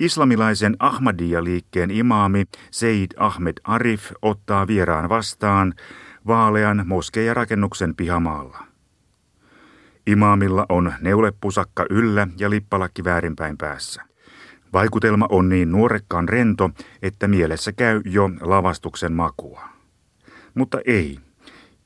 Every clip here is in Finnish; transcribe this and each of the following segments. Islamilaisen Ahmadiyya-liikkeen imaami Said Ahmed Arif ottaa vieraan vastaan vaalean moskeija-rakennuksen pihamaalla. Imaamilla on neulepusakka yllä ja lippalakki väärinpäin päässä. Vaikutelma on niin nuorekkaan rento, että mielessä käy jo lavastuksen makua. Mutta ei.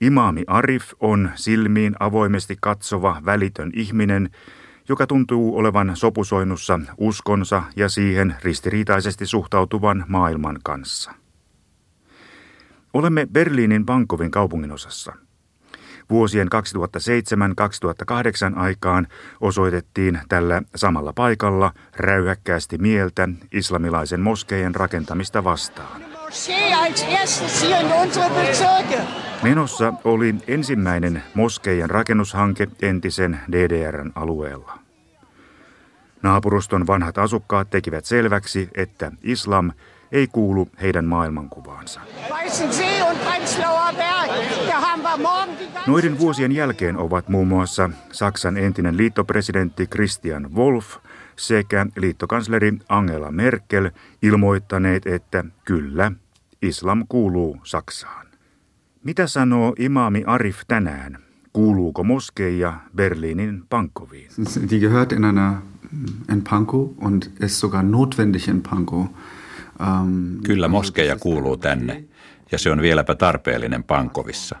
Imaami Arif on silmiin avoimesti katsova, välitön ihminen, joka tuntuu olevan sopusoinnussa uskonsa ja siihen ristiriitaisesti suhtautuvan maailman kanssa. Olemme Berliinin Pankovin kaupunginosassa. Vuosien 2007-2008 aikaan osoitettiin tällä samalla paikalla räyhäkkäästi mieltä islamilaisen moskeijan rakentamista vastaan. Menossa oli ensimmäinen moskeijan rakennushanke entisen DDR:n alueella. Naapuruston vanhat asukkaat tekivät selväksi, että islam ei kuulu heidän maailmankuvaansa. Noiden vuosien jälkeen ovat muun muassa Saksan entinen liittopresidentti Christian Wolf sekä liittokansleri Angela Merkel ilmoittaneet, että kyllä, islam kuuluu Saksaan. Mitä sanoo imaami Arif tänään? Kuuluuko moskeija Berliinin Pankoviin? Die gehört in Pankow und ist sogar notwendig in Pankow. Kyllä moskeija kuuluu tänne, ja se on vieläpä tarpeellinen Pankovissa.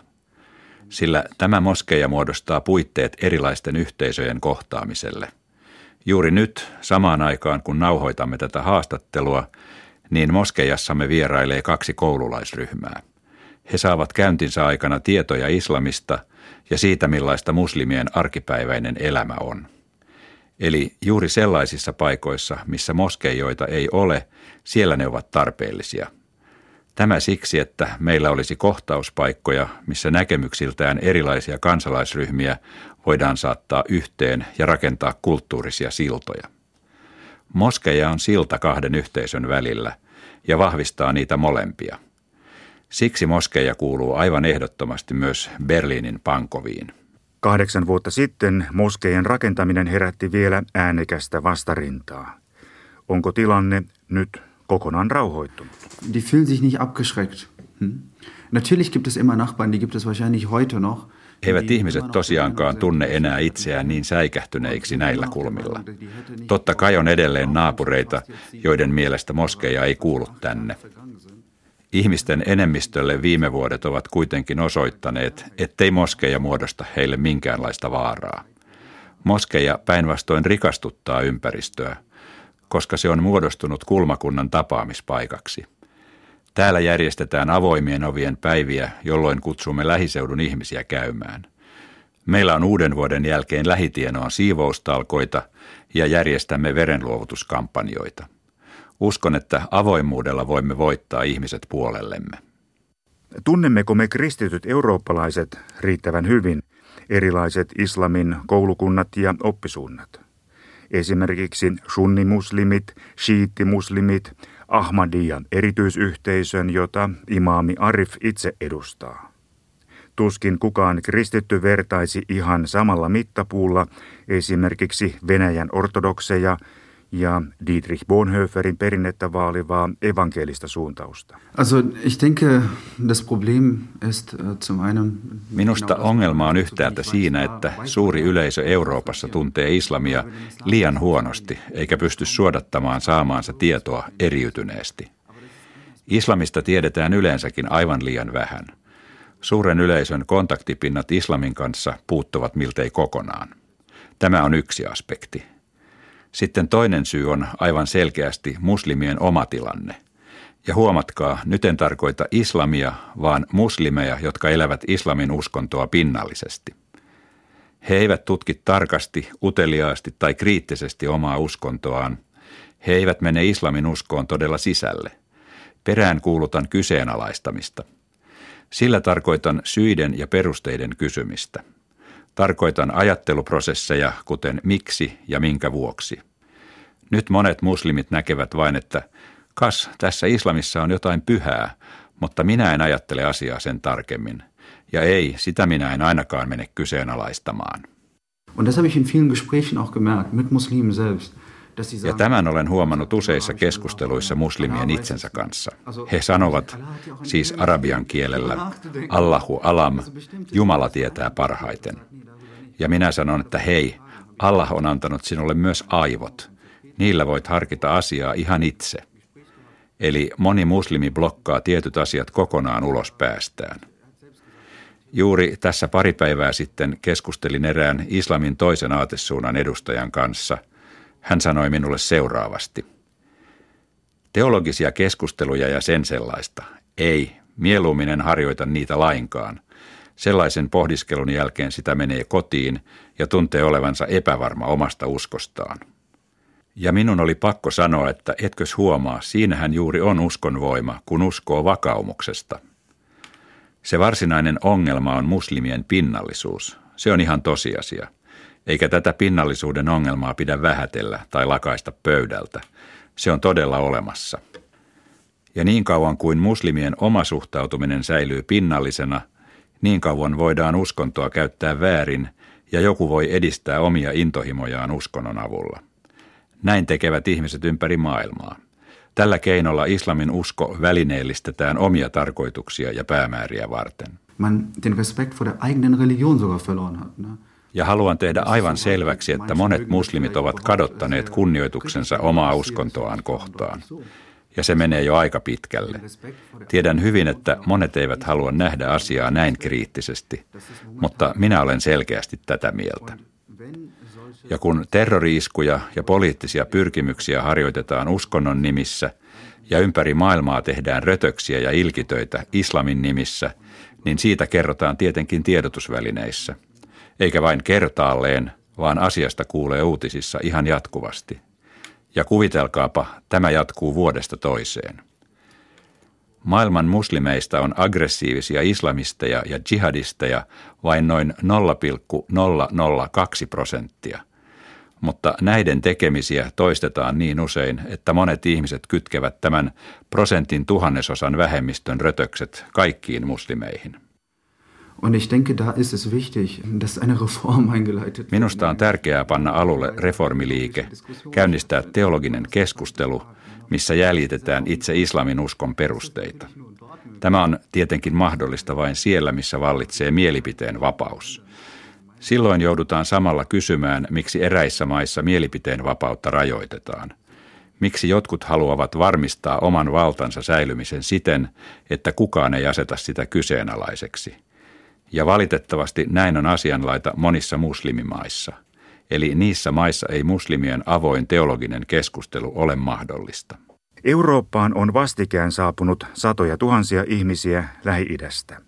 Sillä tämä moskeija muodostaa puitteet erilaisten yhteisöjen kohtaamiselle. Juuri nyt, samaan aikaan kun nauhoitamme tätä haastattelua, niin moskeijassamme vierailee kaksi koululaisryhmää. He saavat käyntinsä aikana tietoja islamista ja siitä, millaista muslimien arkipäiväinen elämä on. Eli juuri sellaisissa paikoissa, missä moskeijoita ei ole, siellä ne ovat tarpeellisia. Tämä siksi, että meillä olisi kohtauspaikkoja, missä näkemyksiltään erilaisia kansalaisryhmiä voidaan saattaa yhteen ja rakentaa kulttuurisia siltoja. Moskeija on silta kahden yhteisön välillä ja vahvistaa niitä molempia. Siksi moskeija kuuluu aivan ehdottomasti myös Berliinin Pankoviin. 8 vuotta sitten moskeijan rakentaminen herätti vielä äänekästä vastarintaa. Onko tilanne nyt kokonaan rauhoittunut? Die fühlen sich nicht abgeschreckt. Natürlich gibt es immer Nachbarn, die gibt es wahrscheinlich heute noch. Eivät ihmiset tosiaankaan tunne enää itseään niin säikähtyneiksi näillä kulmilla. Totta kai on edelleen naapureita, joiden mielestä moskeija ei kuulu tänne. Ihmisten enemmistölle viime vuodet ovat kuitenkin osoittaneet, ettei moskeija muodosta heille minkäänlaista vaaraa. Moskeija päinvastoin rikastuttaa ympäristöä, koska se on muodostunut kulmakunnan tapaamispaikaksi. Täällä järjestetään avoimien ovien päiviä, jolloin kutsumme lähiseudun ihmisiä käymään. Meillä on uuden vuoden jälkeen lähitienoon siivoustalkoita ja järjestämme verenluovutuskampanjoita. Uskon, että avoimuudella voimme voittaa ihmiset puolellemme. Tunnemmeko me kristityt eurooppalaiset riittävän hyvin erilaiset islamin koulukunnat ja oppisuunnat? Esimerkiksi sunnimuslimit, shiittimuslimit, Ahmadiyan erityisyhteisön, jota imaami Arif itse edustaa. Tuskin kukaan kristitty vertaisi ihan samalla mittapuulla esimerkiksi Venäjän ortodokseja ja Dietrich Bonhoefferin perinnettä vaalivaa evankelista suuntausta. Minusta ongelma on yhtäältä siinä, että suuri yleisö Euroopassa tuntee islamia liian huonosti, eikä pysty suodattamaan saamaansa tietoa eriytyneesti. Islamista tiedetään yleensäkin aivan liian vähän. Suuren yleisön kontaktipinnat islamin kanssa puuttuvat miltei kokonaan. Tämä on yksi aspekti. Sitten toinen syy on aivan selkeästi muslimien oma tilanne. Ja huomatkaa, nyt en tarkoita islamia, vaan muslimeja, jotka elävät islamin uskontoa pinnallisesti. He eivät tutki tarkasti, uteliaasti tai kriittisesti omaa uskontoaan. He eivät mene islamin uskoon todella sisälle. Peräänkuulutan kyseenalaistamista. Sillä tarkoitan syiden ja perusteiden kysymistä. Tarkoitan ajatteluprosesseja, kuten miksi ja minkä vuoksi. Nyt monet muslimit näkevät vain, että kas, tässä islamissa on jotain pyhää, mutta minä en ajattele asiaa sen tarkemmin. Ja ei, sitä minä en ainakaan mene kyseenalaistamaan. Und das habe ich in vielen Gesprächen auch gemerkt, mit Muslimen selbst. Ja tämän olen huomannut useissa keskusteluissa muslimien itsensä kanssa. He sanovat, siis arabian kielellä, Allahu alam, Jumala tietää parhaiten. Ja minä sanon, että hei, Allah on antanut sinulle myös aivot. Niillä voit harkita asiaa ihan itse. Eli moni muslimi blokkaa tietyt asiat kokonaan ulos päästään. Juuri tässä pari päivää sitten keskustelin erään islamin toisen aatesuunnan edustajan kanssa. Hän sanoi minulle seuraavasti. Teologisia keskusteluja ja sen sellaista. Ei, mieluummin en harjoita niitä lainkaan. Sellaisen pohdiskelun jälkeen sitä menee kotiin ja tuntee olevansa epävarma omasta uskostaan. Ja minun oli pakko sanoa, että etkös huomaa, siinähän juuri on uskonvoima, kun uskoo vakaumuksesta. Se varsinainen ongelma on muslimien pinnallisuus. Se on ihan tosiasia. Eikä tätä pinnallisuuden ongelmaa pidä vähätellä tai lakaista pöydältä. Se on todella olemassa. Ja niin kauan kuin muslimien oma suhtautuminen säilyy pinnallisena, niin kauan voidaan uskontoa käyttää väärin ja joku voi edistää omia intohimojaan uskonnon avulla. Näin tekevät ihmiset ympäri maailmaa. Tällä keinolla islamin usko välineellistetään omia tarkoituksia ja päämääriä varten. Ja haluan tehdä aivan selväksi, että monet muslimit ovat kadottaneet kunnioituksensa omaa uskontoaan kohtaan. Ja se menee jo aika pitkälle. Tiedän hyvin, että monet eivät halua nähdä asiaa näin kriittisesti, mutta minä olen selkeästi tätä mieltä. Ja kun terrori-iskuja ja poliittisia pyrkimyksiä harjoitetaan uskonnon nimissä ja ympäri maailmaa tehdään rötöksiä ja ilkitöitä islamin nimissä, niin siitä kerrotaan tietenkin tiedotusvälineissä. Eikä vain kertaalleen, vaan asiasta kuulee uutisissa ihan jatkuvasti. Ja kuvitelkaapa, tämä jatkuu vuodesta toiseen. Maailman muslimeista on aggressiivisia islamisteja ja jihadisteja vain noin 0,002%. Mutta näiden tekemisiä toistetaan niin usein, että monet ihmiset kytkevät tämän 1/1000 vähemmistön rötökset kaikkiin muslimeihin. Minusta on tärkeää panna alulle reformiliike, käynnistää teologinen keskustelu, missä jäljitetään itse islamin uskon perusteita. Tämä on tietenkin mahdollista vain siellä, missä vallitsee mielipiteen vapaus. Silloin joudutaan samalla kysymään, miksi eräissä maissa mielipiteen vapautta rajoitetaan. Miksi jotkut haluavat varmistaa oman valtansa säilymisen siten, että kukaan ei aseta sitä kyseenalaiseksi. Ja valitettavasti näin on asianlaita monissa muslimimaissa. Eli niissä maissa ei muslimien avoin teologinen keskustelu ole mahdollista. Eurooppaan on vastikään saapunut satoja tuhansia ihmisiä Lähi-idästä.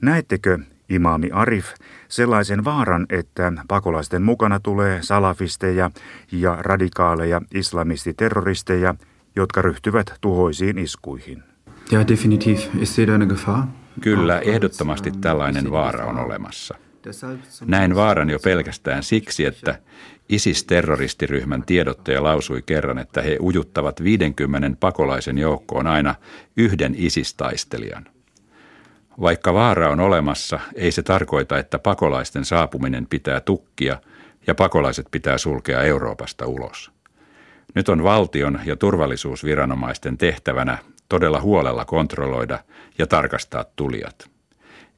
Näettekö, imaami Arif, sellaisen vaaran, että pakolaisten mukana tulee salafisteja ja radikaaleja islamistiterroristeja, jotka ryhtyvät tuhoisiin iskuihin? Ja, definitiv. Ist se eine Gefahr? Kyllä, ehdottomasti tällainen vaara on olemassa. Näin vaaran jo pelkästään siksi, että ISIS-terroristiryhmän tiedottaja lausui kerran, että he ujuttavat 50 pakolaisen joukkoon aina yhden ISIS-taistelijan. Vaikka vaara on olemassa, ei se tarkoita, että pakolaisten saapuminen pitää tukkia ja pakolaiset pitää sulkea Euroopasta ulos. Nyt on valtion ja turvallisuusviranomaisten tehtävänä todella huolella kontrolloida ja tarkastaa tulijat.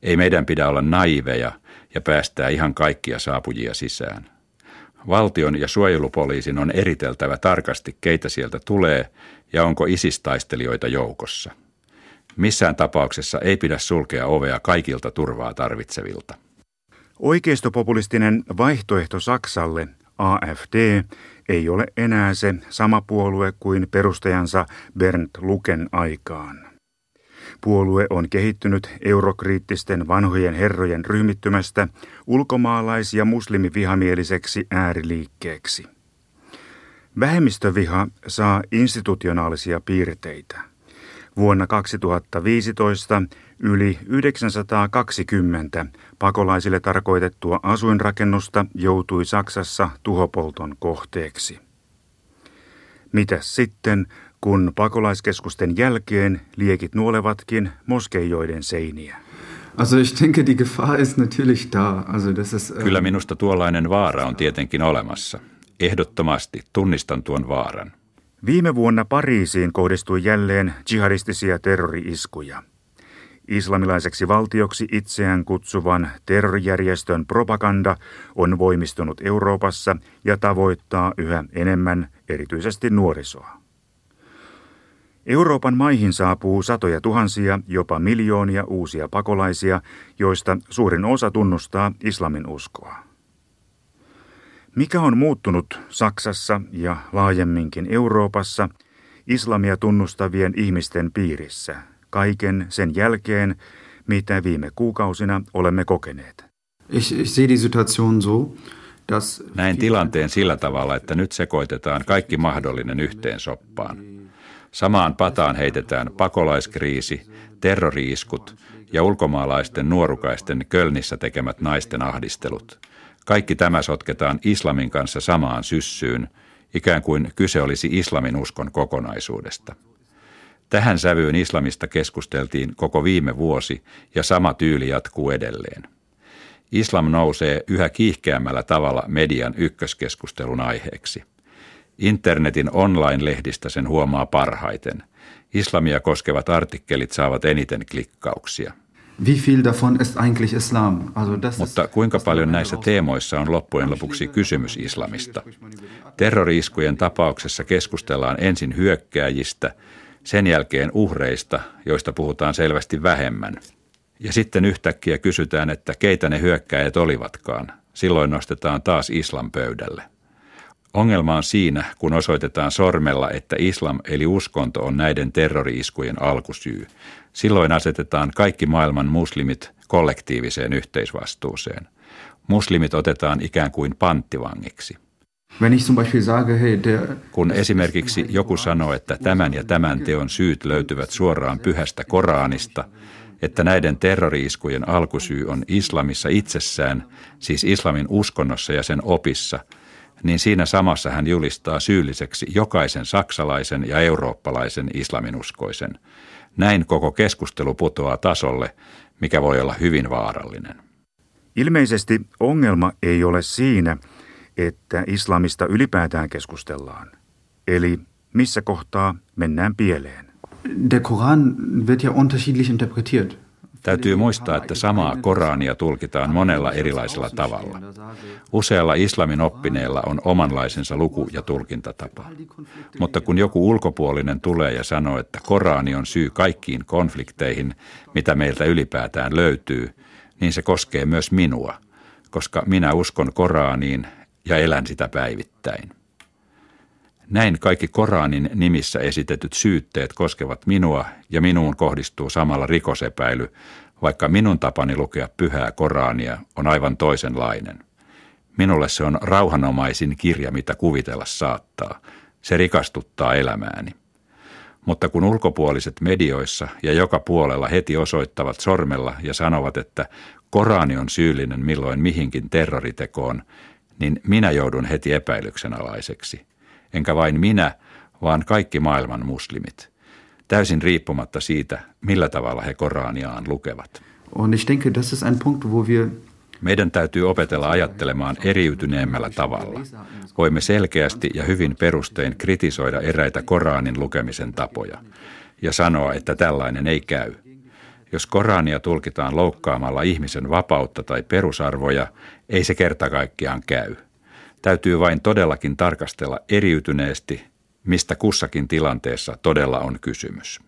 Ei meidän pidä olla naiveja ja päästää ihan kaikkia saapujia sisään. Valtion ja suojelupoliisin on eriteltävä tarkasti, keitä sieltä tulee ja onko ISIS-taistelijoita joukossa. Missään tapauksessa ei pidä sulkea ovea kaikilta turvaa tarvitsevilta. Oikeistopopulistinen vaihtoehto Saksalle, AfD, ei ole enää se sama puolue kuin perustajansa Bernd Lucken aikaan. Puolue on kehittynyt eurokriittisten vanhojen herrojen ryhmittymästä ulkomaalais- ja muslimivihamieliseksi ääriliikkeeksi. Vähemmistöviha saa institutionaalisia piirteitä. Vuonna 2015 yli 920 pakolaisille tarkoitettua asuinrakennusta joutui Saksassa tuhopolton kohteeksi. Mitäs sitten, kun pakolaiskeskusten jälkeen liekit nuolevatkin moskeijoiden seiniä? Kyllä minusta tuollainen vaara on tietenkin olemassa. Ehdottomasti tunnistan tuon vaaran. Viime vuonna Pariisiin kohdistui jälleen jihadistisia terrori-iskuja. Islamilaiseksi valtioksi itseään kutsuvan terrorijärjestön propaganda on voimistunut Euroopassa ja tavoittaa yhä enemmän erityisesti nuorisoa. Euroopan maihin saapuu satoja tuhansia, jopa miljoonia uusia pakolaisia, joista suurin osa tunnustaa islamin uskoa. Mikä on muuttunut Saksassa ja laajemminkin Euroopassa islamia tunnustavien ihmisten piirissä kaiken sen jälkeen, mitä viime kuukausina olemme kokeneet? Näin tilanteen sillä tavalla, että nyt sekoitetaan kaikki mahdollinen yhteen soppaan. Samaan pataan heitetään pakolaiskriisi, terrori-iskut ja ulkomaalaisten nuorukaisten Kölnissä tekemät naisten ahdistelut. Kaikki tämä sotketaan islamin kanssa samaan syssyyn, ikään kuin kyse olisi islamin uskon kokonaisuudesta. Tähän sävyyn islamista keskusteltiin koko viime vuosi ja sama tyyli jatkuu edelleen. Islam nousee yhä kiihkeämmällä tavalla median ykköskeskustelun aiheeksi. Internetin online-lehdistä sen huomaa parhaiten. Islamia koskevat artikkelit saavat eniten klikkauksia. Mutta kuinka paljon näissä teemoissa on loppujen lopuksi kysymys islamista? Terrori-iskujen tapauksessa keskustellaan ensin hyökkääjistä, sen jälkeen uhreista, joista puhutaan selvästi vähemmän. Ja sitten yhtäkkiä kysytään, että keitä ne hyökkääjät olivatkaan. Silloin nostetaan taas islam pöydälle. Ongelma on siinä, kun osoitetaan sormella, että islam eli uskonto on näiden terrori-iskujen alkusyy. Silloin asetetaan kaikki maailman muslimit kollektiiviseen yhteisvastuuseen. Muslimit otetaan ikään kuin panttivangiksi. Kun esimerkiksi joku sanoo, että tämän ja tämän teon syyt löytyvät suoraan pyhästä Koraanista, että näiden terrori-iskujen alkusyy on islamissa itsessään, siis islamin uskonnossa ja sen opissa, niin siinä samassa hän julistaa syylliseksi jokaisen saksalaisen ja eurooppalaisen islaminuskoisen. Näin koko keskustelu putoaa tasolle, mikä voi olla hyvin vaarallinen. Ilmeisesti ongelma ei ole siinä, että islamista ylipäätään keskustellaan. Eli missä kohtaa mennään pieleen? Der Koran wird ja unterschiedlich interpretiert. Täytyy muistaa, että samaa Korania tulkitaan monella erilaisella tavalla. Usealla islamin oppineella on omanlaisensa luku- ja tulkintatapa. Mutta kun joku ulkopuolinen tulee ja sanoo, että Korani on syy kaikkiin konflikteihin, mitä meiltä ylipäätään löytyy, niin se koskee myös minua, koska minä uskon Koraniin ja elän sitä päivittäin. Näin kaikki Koranin nimissä esitetyt syytteet koskevat minua ja minuun kohdistuu samalla rikosepäily, vaikka minun tapani lukea pyhää Korania on aivan toisenlainen. Minulle se on rauhanomaisin kirja, mitä kuvitella saattaa. Se rikastuttaa elämääni. Mutta kun ulkopuoliset medioissa ja joka puolella heti osoittavat sormella ja sanovat, että Korani on syyllinen milloin mihinkin terroritekoon, niin minä joudun heti epäilyksen alaiseksi. Enkä vain minä, vaan kaikki maailman muslimit, täysin riippumatta siitä, millä tavalla he Koraniaan lukevat. Meidän täytyy opetella ajattelemaan eriytyneemmällä tavalla. Voimme selkeästi ja hyvin perustein kritisoida eräitä Koranin lukemisen tapoja ja sanoa, että tällainen ei käy. Jos Korania tulkitaan loukkaamalla ihmisen vapautta tai perusarvoja, ei se kerta kaikkiaan käy. Täytyy vain todellakin tarkastella eriytyneesti, mistä kussakin tilanteessa todella on kysymys.